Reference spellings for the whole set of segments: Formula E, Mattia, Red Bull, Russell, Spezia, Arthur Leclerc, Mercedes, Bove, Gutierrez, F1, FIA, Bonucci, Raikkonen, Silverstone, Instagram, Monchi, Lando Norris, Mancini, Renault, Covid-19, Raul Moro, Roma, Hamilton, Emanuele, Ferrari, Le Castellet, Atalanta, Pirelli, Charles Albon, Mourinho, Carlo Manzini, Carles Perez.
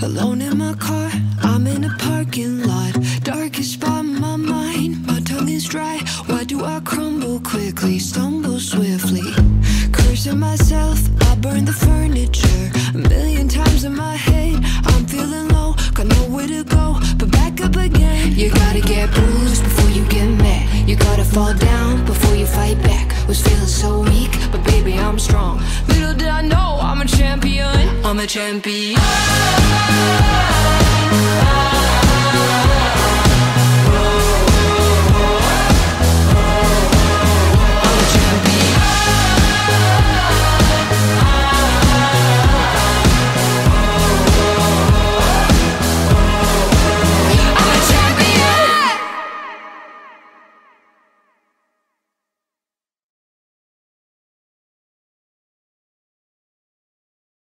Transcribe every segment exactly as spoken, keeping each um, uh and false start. Alone in my car, I'm in a parking lot. Darkest by my mind, my tongue is dry. Why do I crumble quickly, stumble swiftly? Cursing myself, I burn the furniture. A million times in my head, I'm feeling low. Got nowhere to go, but back up again. You gotta get bruised before you get mad. You gotta fall down before you fight back. Was feeling so weak, but baby I'm strong. Little did I know, I'm a champion. I'm a champion.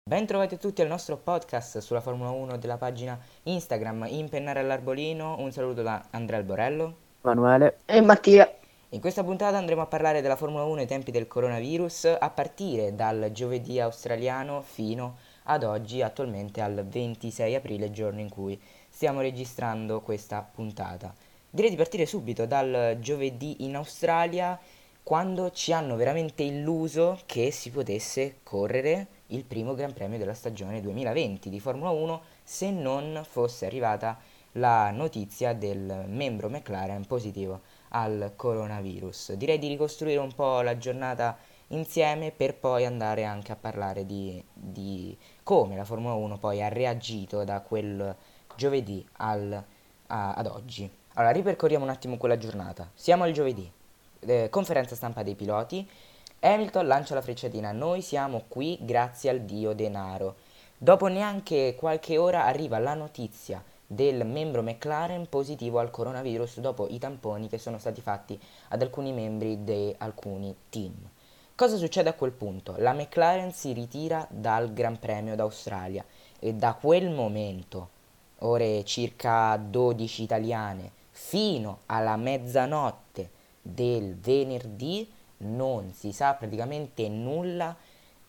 Bentrovati a tutti al nostro podcast sulla Formula uno della pagina Instagram Impennare all'Arbolino. Un saluto da Andrea Alborello, Emanuele e Mattia. In questa puntata andremo a parlare della Formula uno ai tempi del coronavirus, a partire dal giovedì australiano fino ad oggi, attualmente al ventisei aprile, giorno in cui stiamo registrando questa puntata. Direi di partire subito dal giovedì in Australia, quando ci hanno veramente illuso che si potesse correre il primo Gran Premio della stagione duemilaventi di Formula uno, se non fosse arrivata la notizia del membro McLaren positivo al coronavirus. Direi di ricostruire un po' la giornata insieme per poi andare anche a parlare di, di come la Formula uno poi ha reagito da quel giovedì al, a, ad oggi. Allora, ripercorriamo un attimo quella giornata. Siamo al giovedì, eh, conferenza stampa dei piloti. Hamilton lancia la frecciatina: noi siamo qui grazie al dio denaro. Dopo neanche qualche ora arriva la notizia del membro McLaren positivo al coronavirus dopo i tamponi che sono stati fatti ad alcuni membri di alcuni team. Cosa succede a quel punto? La McLaren si ritira dal Gran Premio d'Australia e da quel momento, ore circa dodici italiane, fino alla mezzanotte del venerdì, non si sa praticamente nulla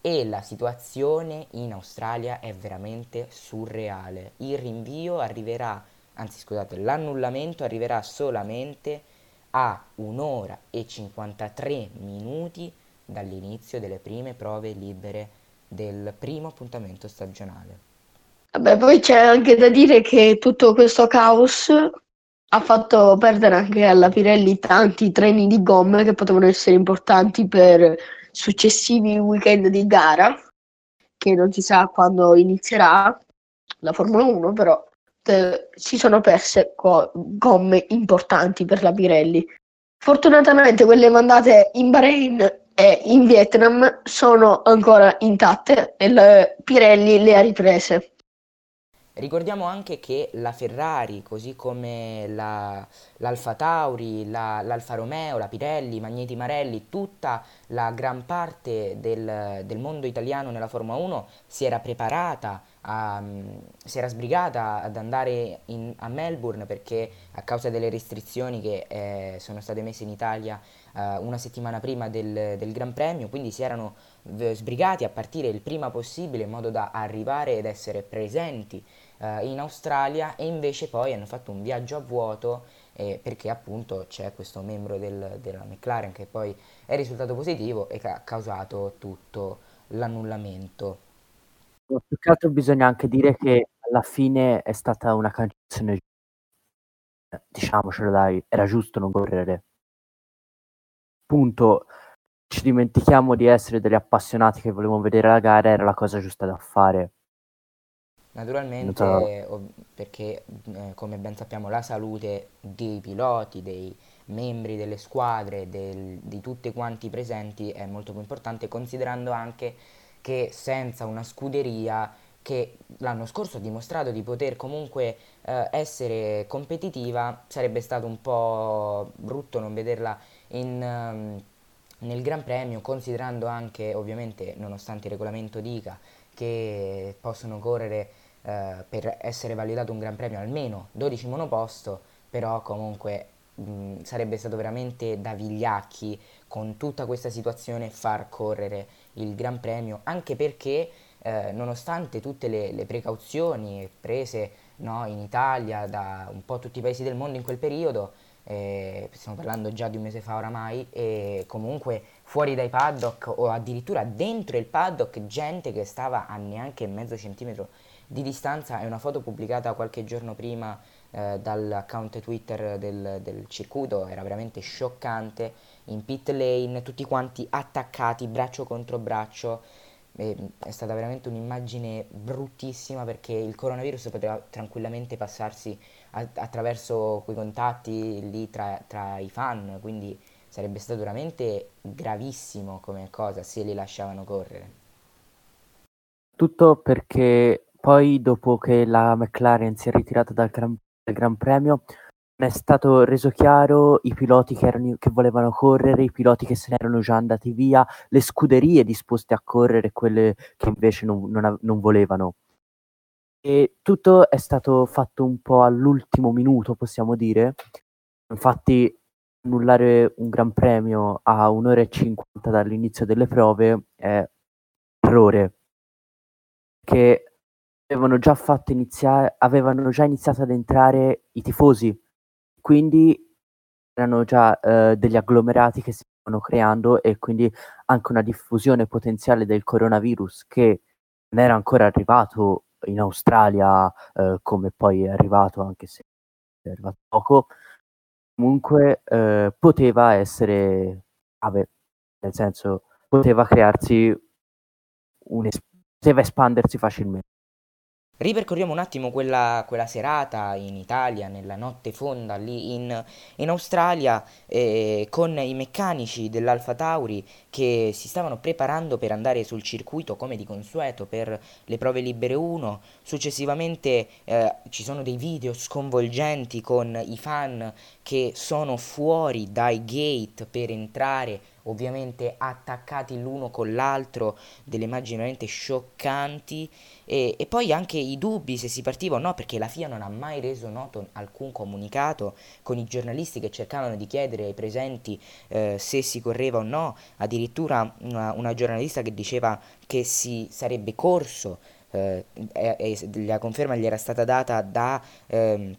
e la situazione in Australia è veramente surreale. Il rinvio arriverà, anzi scusate, l'annullamento arriverà solamente a un'ora e cinquantatré minuti dall'inizio delle prime prove libere del primo appuntamento stagionale. Vabbè, poi c'è anche da dire che tutto questo caos ha fatto perdere anche alla Pirelli tanti treni di gomme che potevano essere importanti per successivi weekend di gara, che non si sa quando inizierà la Formula uno, però eh, si sono perse co- gomme importanti per la Pirelli. Fortunatamente quelle mandate in Bahrain e in Vietnam sono ancora intatte e la Pirelli le ha riprese. Ricordiamo anche che la Ferrari, così come la, l'Alfa Tauri, la, l'Alfa Romeo, la Pirelli, Magneti Marelli, tutta la gran parte del, del mondo italiano nella Formula uno si era preparata, a, si era sbrigata ad andare in, a Melbourne, perché a causa delle restrizioni che eh, sono state messe in Italia eh, una settimana prima del, del Gran Premio, quindi si erano sbrigati a partire il prima possibile in modo da arrivare ed essere presenti in Australia, e invece poi hanno fatto un viaggio a vuoto eh, perché appunto c'è questo membro del, della McLaren che poi è risultato positivo e che ha causato tutto l'annullamento. Più che altro bisogna anche dire che alla fine è stata una cancellazione, diciamocelo dai, era giusto non correre, punto. Ci dimentichiamo di essere degli appassionati che volevamo vedere la gara, era la cosa giusta da fare. Naturalmente, ov- perché eh, come ben sappiamo la salute dei piloti, dei membri delle squadre, del, di tutti quanti presenti è molto più importante, considerando anche che senza una scuderia che l'anno scorso ha dimostrato di poter comunque eh, essere competitiva, sarebbe stato un po' brutto non vederla in, um, nel Gran Premio, considerando anche, ovviamente, nonostante il regolamento dica che possono correre eh, per essere validato un Gran Premio almeno dodici monoposto, però comunque mh, sarebbe stato veramente da vigliacchi con tutta questa situazione far correre il Gran Premio, anche perché eh, nonostante tutte le, le precauzioni prese, no, in Italia da un po' tutti i paesi del mondo in quel periodo, eh, stiamo parlando già di un mese fa oramai, e comunque fuori dai paddock o addirittura dentro il paddock gente che stava a neanche mezzo centimetro di distanza. È una foto pubblicata qualche giorno prima eh, dall'account Twitter del, del circuito, era veramente scioccante, in pit lane tutti quanti attaccati braccio contro braccio, eh, è stata veramente un'immagine bruttissima, perché il coronavirus poteva tranquillamente passarsi a, attraverso quei contatti lì tra, tra i fan, quindi sarebbe stato veramente gravissimo come cosa se li lasciavano correre. Tutto perché poi, dopo che la McLaren si è ritirata dal Gran, dal Gran Premio, non è stato reso chiaro i piloti che, erano, che volevano correre, i piloti che se ne erano già andati via, le scuderie disposte a correre, quelle che invece non, non, non volevano. E tutto è stato fatto un po' all'ultimo minuto, possiamo dire. Infatti, annullare un Gran Premio a un'ora e cinquanta dall'inizio delle prove è errore, che avevano già fatto iniziare, avevano già iniziato ad entrare i tifosi, quindi erano già eh, degli agglomerati che si stavano creando, e quindi anche una diffusione potenziale del coronavirus che non era ancora arrivato in Australia, eh, come poi è arrivato, anche se è arrivato poco, comunque eh, poteva essere grave, nel senso poteva crearsi, un es- poteva espandersi facilmente. Ripercorriamo un attimo quella, quella serata in Italia, nella notte fonda lì in, in Australia, eh, con i meccanici dell'Alfa Tauri che si stavano preparando per andare sul circuito come di consueto per le prove libere uno. Successivamente eh, ci sono dei video sconvolgenti con i fan che sono fuori dai gate per entrare, ovviamente attaccati l'uno con l'altro, delle immagini veramente scioccanti, e, e poi anche i dubbi se si partiva o no, perché la FIA non ha mai reso noto alcun comunicato, con i giornalisti che cercavano di chiedere ai presenti eh, se si correva o no, addirittura una, una giornalista che diceva che si sarebbe corso, eh, e, e la conferma gli era stata data da... Ehm,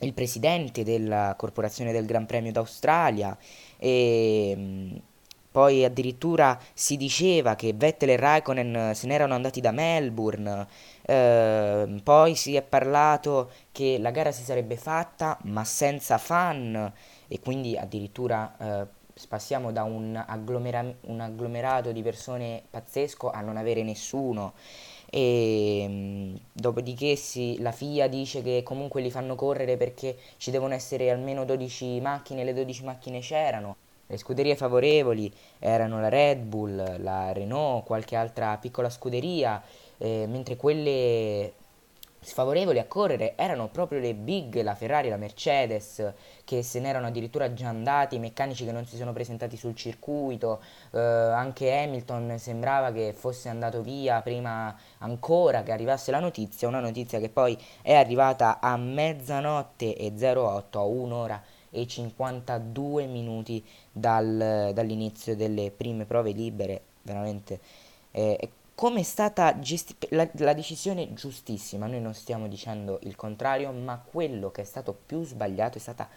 il presidente della corporazione del Gran Premio d'Australia, e poi addirittura si diceva che Vettel e Raikkonen se ne erano andati da Melbourne, eh, poi si è parlato che la gara si sarebbe fatta ma senza fan, e quindi addirittura eh, passiamo da un, agglomera- un agglomerato di persone pazzesco a non avere nessuno. E mh, dopodiché sì, la FIA dice che comunque li fanno correre perché ci devono essere almeno dodici macchine, le dodici macchine c'erano. Le scuderie favorevoli erano la Red Bull, la Renault, qualche altra piccola scuderia, eh, mentre quelle sfavorevoli a correre erano proprio le big, la Ferrari, la Mercedes, che se ne erano addirittura già andati, i meccanici che non si sono presentati sul circuito, eh, anche Hamilton sembrava che fosse andato via prima ancora che arrivasse la notizia, una notizia che poi è arrivata a mezzanotte e zero otto, a un'ora e cinquantadue minuti dal, dall'inizio delle prime prove libere. Veramente... Eh, Come è stata gesti- la, la decisione giustissima, noi non stiamo dicendo il contrario, ma quello che è stato più sbagliato è stata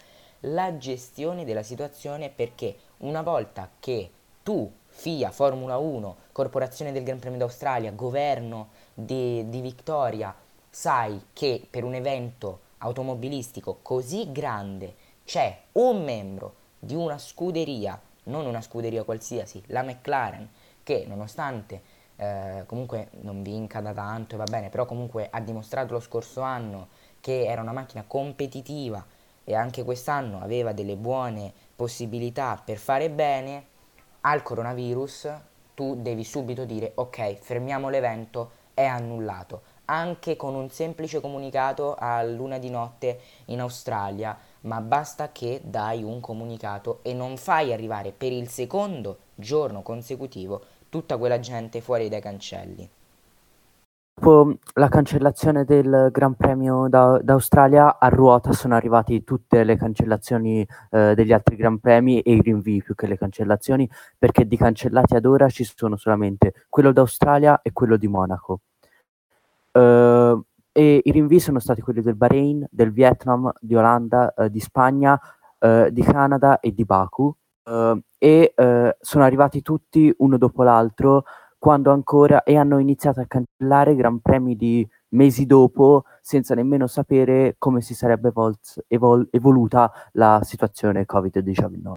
la gestione della situazione, perché una volta che tu, FIA, Formula uno, Corporazione del Gran Premio d'Australia, governo di, di Victoria, sai che per un evento automobilistico così grande c'è un membro di una scuderia, non una scuderia qualsiasi, la McLaren, che nonostante... Uh, comunque non vinca da tanto e va bene, però comunque ha dimostrato lo scorso anno che era una macchina competitiva e anche quest'anno aveva delle buone possibilità per fare bene. Al coronavirus tu devi subito dire ok, fermiamo l'evento, è annullato, anche con un semplice comunicato a luna di notte in Australia, ma basta che dai un comunicato e non fai arrivare per il secondo giorno consecutivo tutta quella gente fuori dai cancelli. Dopo la cancellazione del Gran Premio da, d'Australia, a ruota sono arrivate tutte le cancellazioni eh, degli altri Gran Premi e i rinvii più che le cancellazioni, perché di cancellati ad ora ci sono solamente quello d'Australia e quello di Monaco. Uh, e i rinvii sono stati quelli del Bahrain, del Vietnam, di Olanda, eh, di Spagna, eh, di Canada e di Baku. Uh, e eh, sono arrivati tutti uno dopo l'altro, quando ancora e hanno iniziato a cancellare Gran Premi di mesi dopo, senza nemmeno sapere come si sarebbe evol- evol- evoluta la situazione covid diciannove.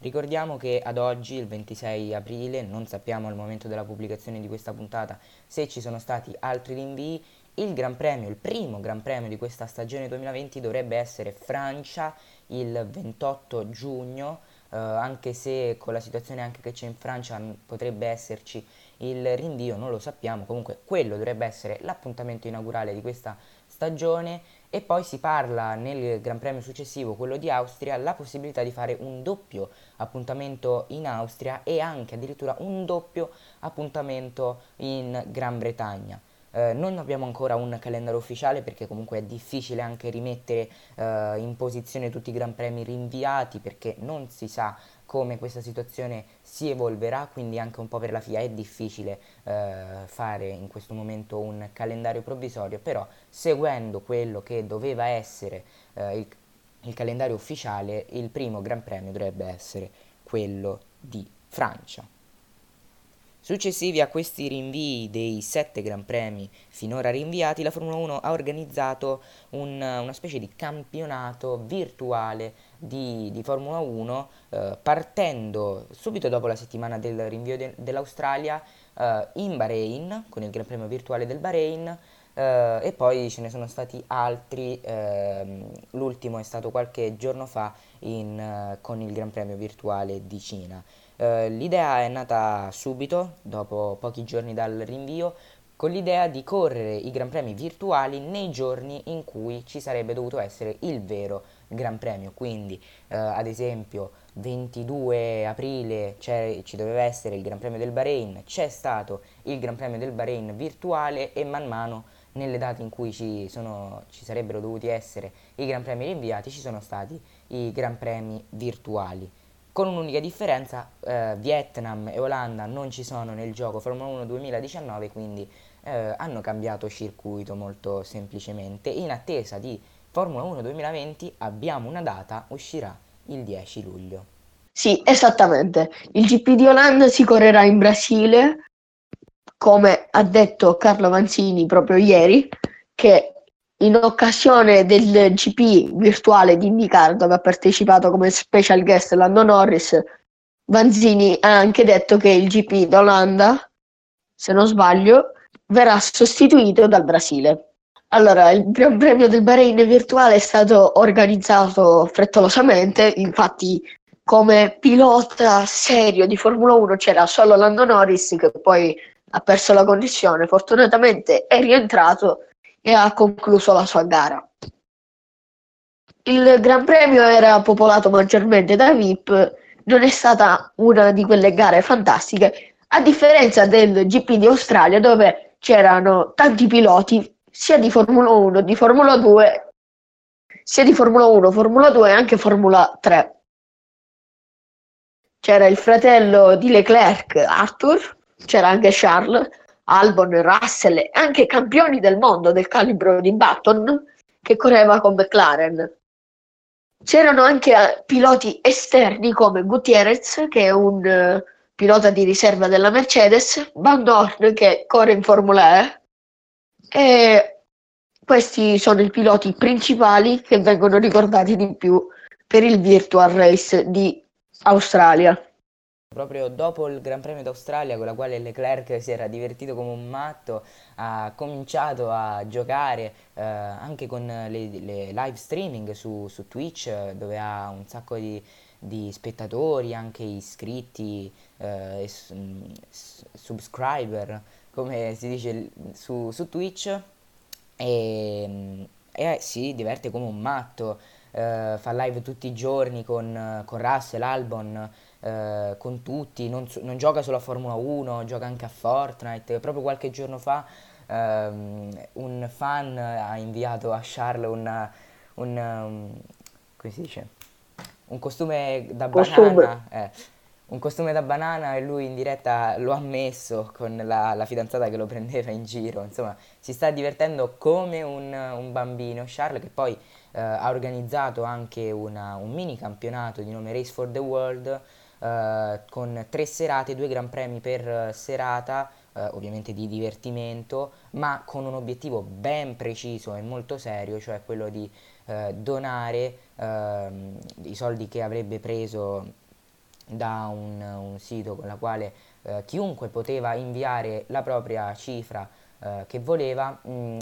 Ricordiamo che ad oggi, il ventisei aprile, non sappiamo al momento della pubblicazione di questa puntata se ci sono stati altri rinvii. Il Gran Premio, il primo Gran Premio di questa stagione duemilaventi dovrebbe essere Francia il ventotto giugno, eh, anche se con la situazione anche che c'è in Francia n- potrebbe esserci il rinvio, non lo sappiamo. Comunque quello dovrebbe essere l'appuntamento inaugurale di questa stagione, e poi si parla nel Gran Premio successivo, quello di Austria, la possibilità di fare un doppio appuntamento in Austria e anche addirittura un doppio appuntamento in Gran Bretagna. Eh, non abbiamo ancora un calendario ufficiale, perché comunque è difficile anche rimettere eh, in posizione tutti i Gran Premi rinviati, perché non si sa come questa situazione si evolverà, quindi anche un po' per la F I A è difficile eh, fare in questo momento un calendario provvisorio, però seguendo quello che doveva essere eh, il, il calendario ufficiale, il primo Gran Premio dovrebbe essere quello di Francia. Successivi a questi rinvii dei sette Gran Premi finora rinviati, la Formula uno ha organizzato un, una specie di campionato virtuale di, di Formula uno, eh, partendo subito dopo la settimana del rinvio de, dell'Australia eh, in Bahrain, con il Gran Premio virtuale del Bahrain, eh, e poi ce ne sono stati altri, eh, l'ultimo è stato qualche giorno fa in, eh, con il Gran Premio virtuale di Cina. Uh, l'idea è nata subito, dopo pochi giorni dal rinvio, con l'idea di correre i Gran Premi virtuali nei giorni in cui ci sarebbe dovuto essere il vero Gran Premio. Quindi uh, ad esempio ventidue aprile ci doveva essere il Gran Premio del Bahrain, c'è stato il Gran Premio del Bahrain virtuale, e man mano nelle date in cui ci, sono, ci sarebbero dovuti essere i Gran Premi rinviati ci sono stati i Gran Premi virtuali. Con un'unica differenza, eh, Vietnam e Olanda non ci sono nel gioco Formula uno duemiladiciannove, quindi eh, hanno cambiato circuito molto semplicemente. In attesa di Formula uno duemilaventi abbiamo una data, uscirà il dieci luglio. Sì, esattamente. Il G P di Olanda si correrà in Brasile, come ha detto Carlo Manzini proprio ieri, che in occasione del G P virtuale di IndyCar, dove ha partecipato come special guest Lando Norris, Vanzini ha anche detto che il G P d'Olanda, se non sbaglio, verrà sostituito dal Brasile. Allora, il Gran Premio del Bahrain virtuale è stato organizzato frettolosamente, infatti come pilota serio di Formula uno c'era solo Lando Norris, che poi ha perso la connessione, fortunatamente è rientrato e ha concluso la sua gara. Il Gran Premio era popolato maggiormente da V I P, non è stata una di quelle gare fantastiche, a differenza del G P di Australia, dove c'erano tanti piloti sia di Formula uno, di Formula due, sia di Formula uno, Formula due e anche Formula tre. C'era il fratello di Leclerc, Arthur, c'era anche Charles Albon, Russell, anche campioni del mondo del calibro di Button, che correva con McLaren. C'erano anche piloti esterni come Gutierrez, che è un uh, pilota di riserva della Mercedes, Vandoorne, che corre in Formula E, e questi sono i piloti principali che vengono ricordati di più per il Virtual Race di Australia. Proprio dopo il Gran Premio d'Australia, con la quale Leclerc si era divertito come un matto, ha cominciato a giocare eh, anche con le, le live streaming su, su Twitch, dove ha un sacco di, di spettatori, anche iscritti, eh, subscriber, come si dice su, su Twitch, e, e si diverte come un matto, eh, fa live tutti i giorni con, con Russell, Albon, eh, con tutti, non, non gioca solo a Formula uno, gioca anche a Fortnite. Proprio qualche giorno fa ehm, un fan ha inviato a Charles una, un, um, come si dice? un costume da costume. banana, eh, un costume da banana, e lui in diretta lo ha messo con la, la fidanzata che lo prendeva in giro. Insomma, si sta divertendo come un, un bambino Charles, che poi eh, ha organizzato anche una, un mini campionato di nome Race for the World, eh, con tre serate, due gran premi per serata, eh, ovviamente di divertimento, ma con un obiettivo ben preciso e molto serio, cioè quello di eh, donare eh, i soldi che avrebbe preso da un, un sito con la quale eh, chiunque poteva inviare la propria cifra eh, che voleva, mh,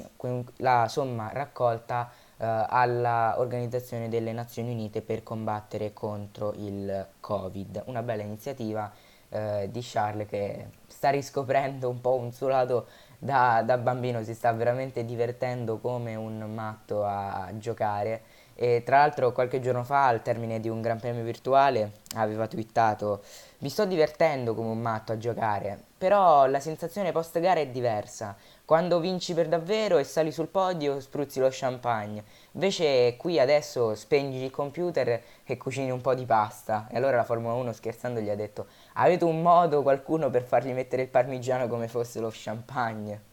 la somma raccolta eh, all'Organizzazione delle Nazioni Unite per combattere contro il Covid. Una bella iniziativa eh, di Charles, che sta riscoprendo un po' un suo lato da, da bambino, si sta veramente divertendo come un matto a, a giocare. E tra l'altro qualche giorno fa, al termine di un gran premio virtuale, aveva twittato: mi sto divertendo come un matto a giocare, però la sensazione post gara è diversa, quando vinci per davvero e sali sul podio spruzzi lo champagne, invece qui adesso spegni il computer e cucini un po' di pasta. E allora la Formula uno, scherzando, gli ha detto: avete un modo, qualcuno, per fargli mettere il parmigiano come fosse lo champagne?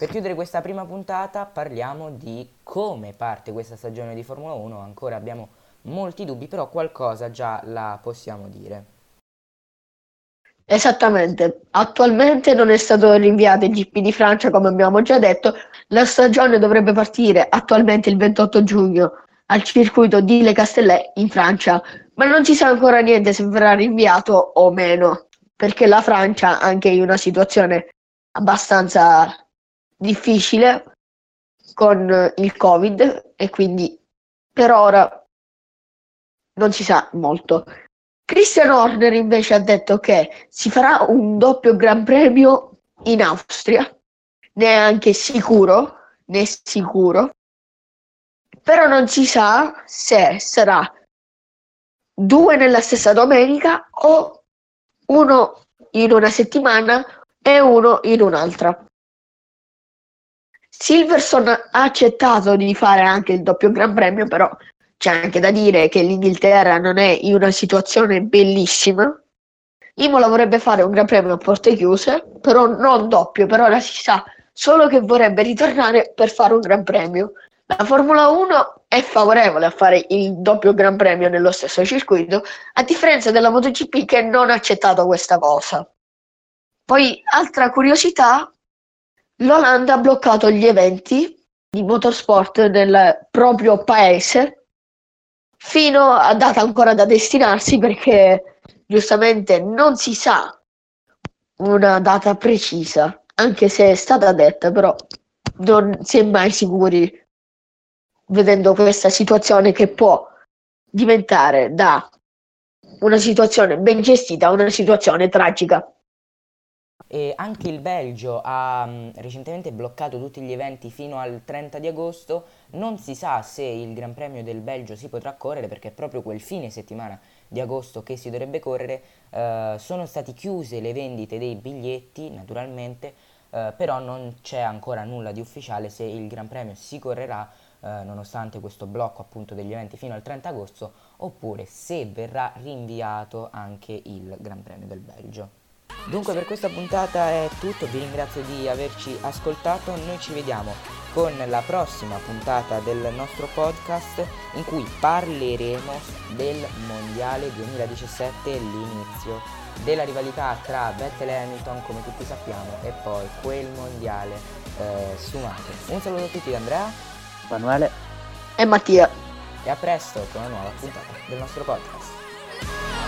Per chiudere questa prima puntata parliamo di come parte questa stagione di Formula uno. Ancora abbiamo molti dubbi, però qualcosa già la possiamo dire. Esattamente, attualmente non è stato rinviato il G P di Francia, come abbiamo già detto. La stagione dovrebbe partire attualmente il ventotto giugno al circuito di Le Castellet in Francia, ma non si sa ancora niente se verrà rinviato o meno, perché la Francia, anche in una situazione abbastanza difficile con il Covid, e quindi per ora non si sa molto. Christian Horner invece ha detto che si farà un doppio Gran Premio in Austria, neanche sicuro, né sicuro, però non si sa se sarà due nella stessa domenica o uno in una settimana e uno in un'altra. Silverstone ha accettato di fare anche il doppio Gran Premio, però c'è anche da dire che l'Inghilterra non è in una situazione bellissima. Imola vorrebbe fare un Gran Premio a porte chiuse, però non doppio, per ora si sa solo che vorrebbe ritornare per fare un Gran Premio. La Formula uno è favorevole a fare il doppio Gran Premio nello stesso circuito, a differenza della MotoGP, che non ha accettato questa cosa. Poi, altra curiosità, l'Olanda ha bloccato gli eventi di motorsport nel proprio paese fino a data ancora da destinarsi, perché giustamente non si sa una data precisa, anche se è stata detta, però non si è mai sicuri, vedendo questa situazione che può diventare da una situazione ben gestita a una situazione tragica. E anche il Belgio ha mh, recentemente bloccato tutti gli eventi fino al trenta di agosto. Non si sa se il Gran Premio del Belgio si potrà correre, perché è proprio quel fine settimana di agosto che si dovrebbe correre. Eh, sono stati chiuse le vendite dei biglietti, naturalmente, eh, però non c'è ancora nulla di ufficiale se il Gran Premio si correrà, eh, nonostante questo blocco appunto degli eventi fino al trenta agosto, oppure se verrà rinviato anche il Gran Premio del Belgio. Dunque, per questa puntata è tutto, vi ringrazio di averci ascoltato, noi ci vediamo con la prossima puntata del nostro podcast, in cui parleremo del Mondiale duemiladiciassette, l'inizio della rivalità tra Vettel e Hamilton, come tutti sappiamo, e poi quel Mondiale eh, sfumato. Un saluto a tutti da Andrea, Emanuele e Mattia, e a presto con una nuova puntata del nostro podcast.